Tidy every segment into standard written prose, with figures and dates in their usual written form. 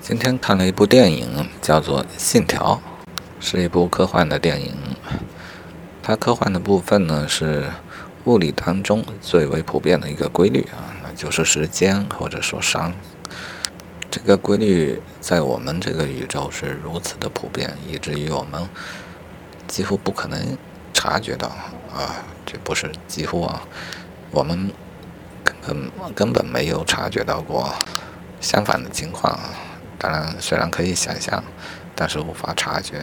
今天看了一部电影，叫做《信条》，是一部科幻的电影。它科幻的部分呢，是物理当中最为普遍的一个规律啊，那就是时间或者说熵。这个规律在我们这个宇宙是如此的普遍，以至于我们几乎不可能察觉到啊，这不是几乎啊，我们根本没有察觉到过相反的情况。当然，虽然可以想象，但是无法察觉，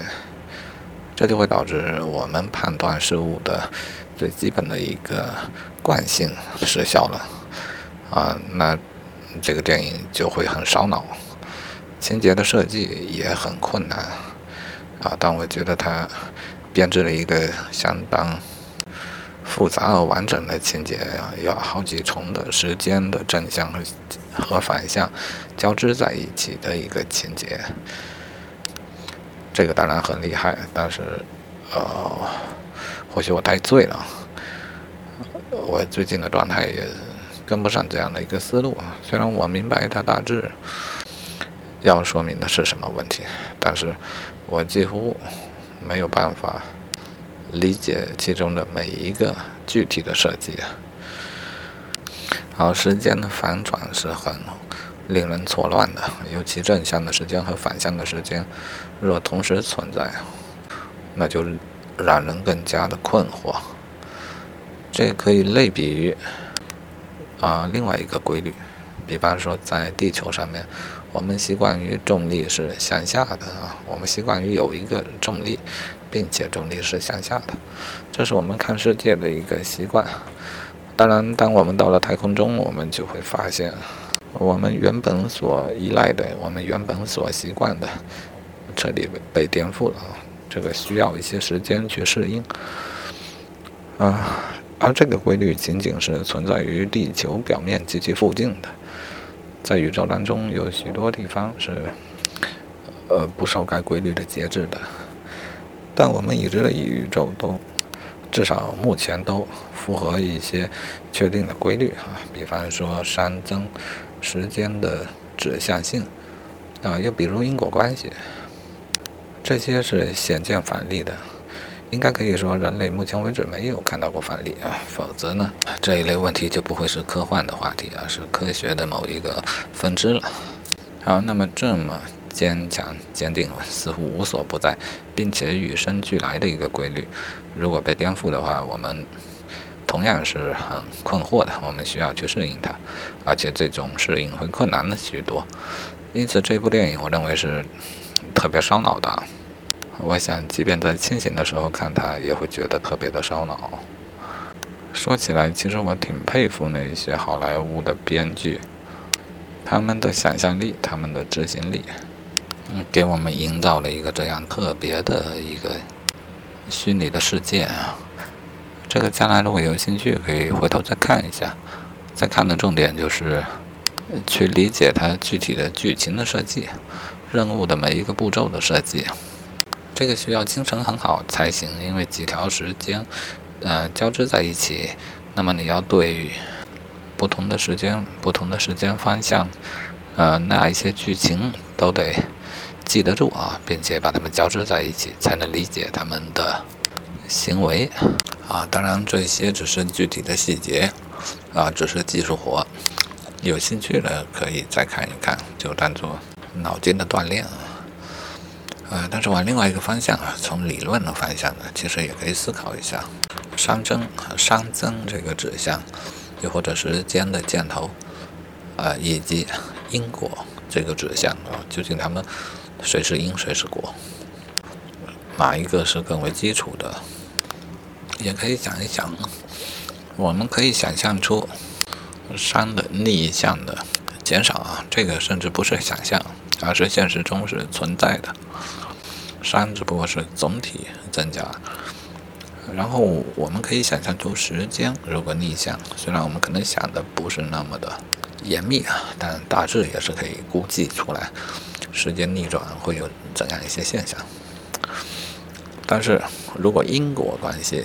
这就会导致我们判断事物的最基本的一个惯性失效了啊。那这个电影就会很烧脑，情节的设计也很困难啊。但我觉得它编织了一个相当复杂而完整的情节啊，有好几重的时间的正向和反向交织在一起的一个情节，这个当然很厉害，但是或许我太醉了，我最近的状态也跟不上这样的一个思路。虽然我明白它大致要说明的是什么问题，但是我几乎没有办法理解其中的每一个具体的设计。好，时间的反转是很令人错乱的，尤其正向的时间和反向的时间若同时存在，那就让人更加的困惑。这可以类比于另外一个规律，比方说在地球上面，我们习惯于重力是向下的啊，我们习惯于有一个重力，并且重力是向下的，这是我们看世界的一个习惯。当然，当我们到了太空中，我们就会发现，我们原本所依赖的，我们原本所习惯的，彻底被颠覆了。这个需要一些时间去适应啊。而这个规律仅仅是存在于地球表面及其附近的，在宇宙当中有许多地方是不受该规律的节制的。但我们已知的宇宙都至少目前都符合一些确定的规律啊，比方说熵增、时间的指向性啊，又比如因果关系，这些是显见反例的。应该可以说，人类目前为止没有看到过反例啊，否则呢，这一类问题就不会是科幻的话题啊，是科学的某一个分支了。好，那么这么坚强、坚定、似乎无所不在，并且与生俱来的一个规律，如果被颠覆的话，我们同样是很困惑的，我们需要去适应它，而且这种适应会困难了许多。因此，这部电影我认为是特别烧脑的。我想即便在清醒的时候看它，也会觉得特别的烧脑。说起来，其实我挺佩服那些好莱坞的编剧，他们的想象力，他们的执行力，给我们营造了一个这样特别的一个虚拟的世界啊。这个将来如果有兴趣可以回头再看一下，再看的重点就是去理解它具体的剧情的设计，任务的每一个步骤的设计，这个需要精神很好才行，因为几条时间交织在一起，那么你要对不同的时间、不同的时间方向那一些剧情都得记得住啊，并且把它们交织在一起，才能理解他们的行为啊。当然这些只是具体的细节啊，只是技术活，有兴趣的可以再看一看，就当做脑筋的锻炼啊。但是往另外一个方向啊，从理论的方向呢，其实也可以思考一下熵增这个指向，又或者时间的箭头以及因果这个指向啊，究竟他们谁是因谁是果，哪一个是更为基础的，也可以想一想。我们可以想象出熵的逆向的减少啊，这个甚至不是想象，而是现实中是存在的，熵只不过是总体增加。然后我们可以想象出时间如果逆向，虽然我们可能想的不是那么的严密啊，但大致也是可以估计出来时间逆转会有怎样一些现象。但是如果因果关系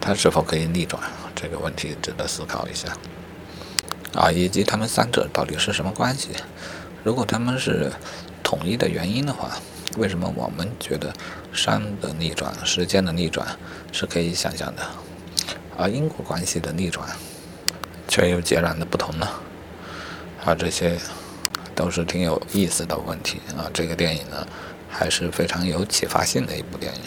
它是否可以逆转，这个问题值得思考一下啊，以及它们三者到底是什么关系。如果他们是统一的原因的话，为什么我们觉得山的逆转、时间的逆转是可以想象的，而因果关系的逆转却又截然的不同呢？这些都是挺有意思的问题。这个电影呢还是非常有启发性的一部电影。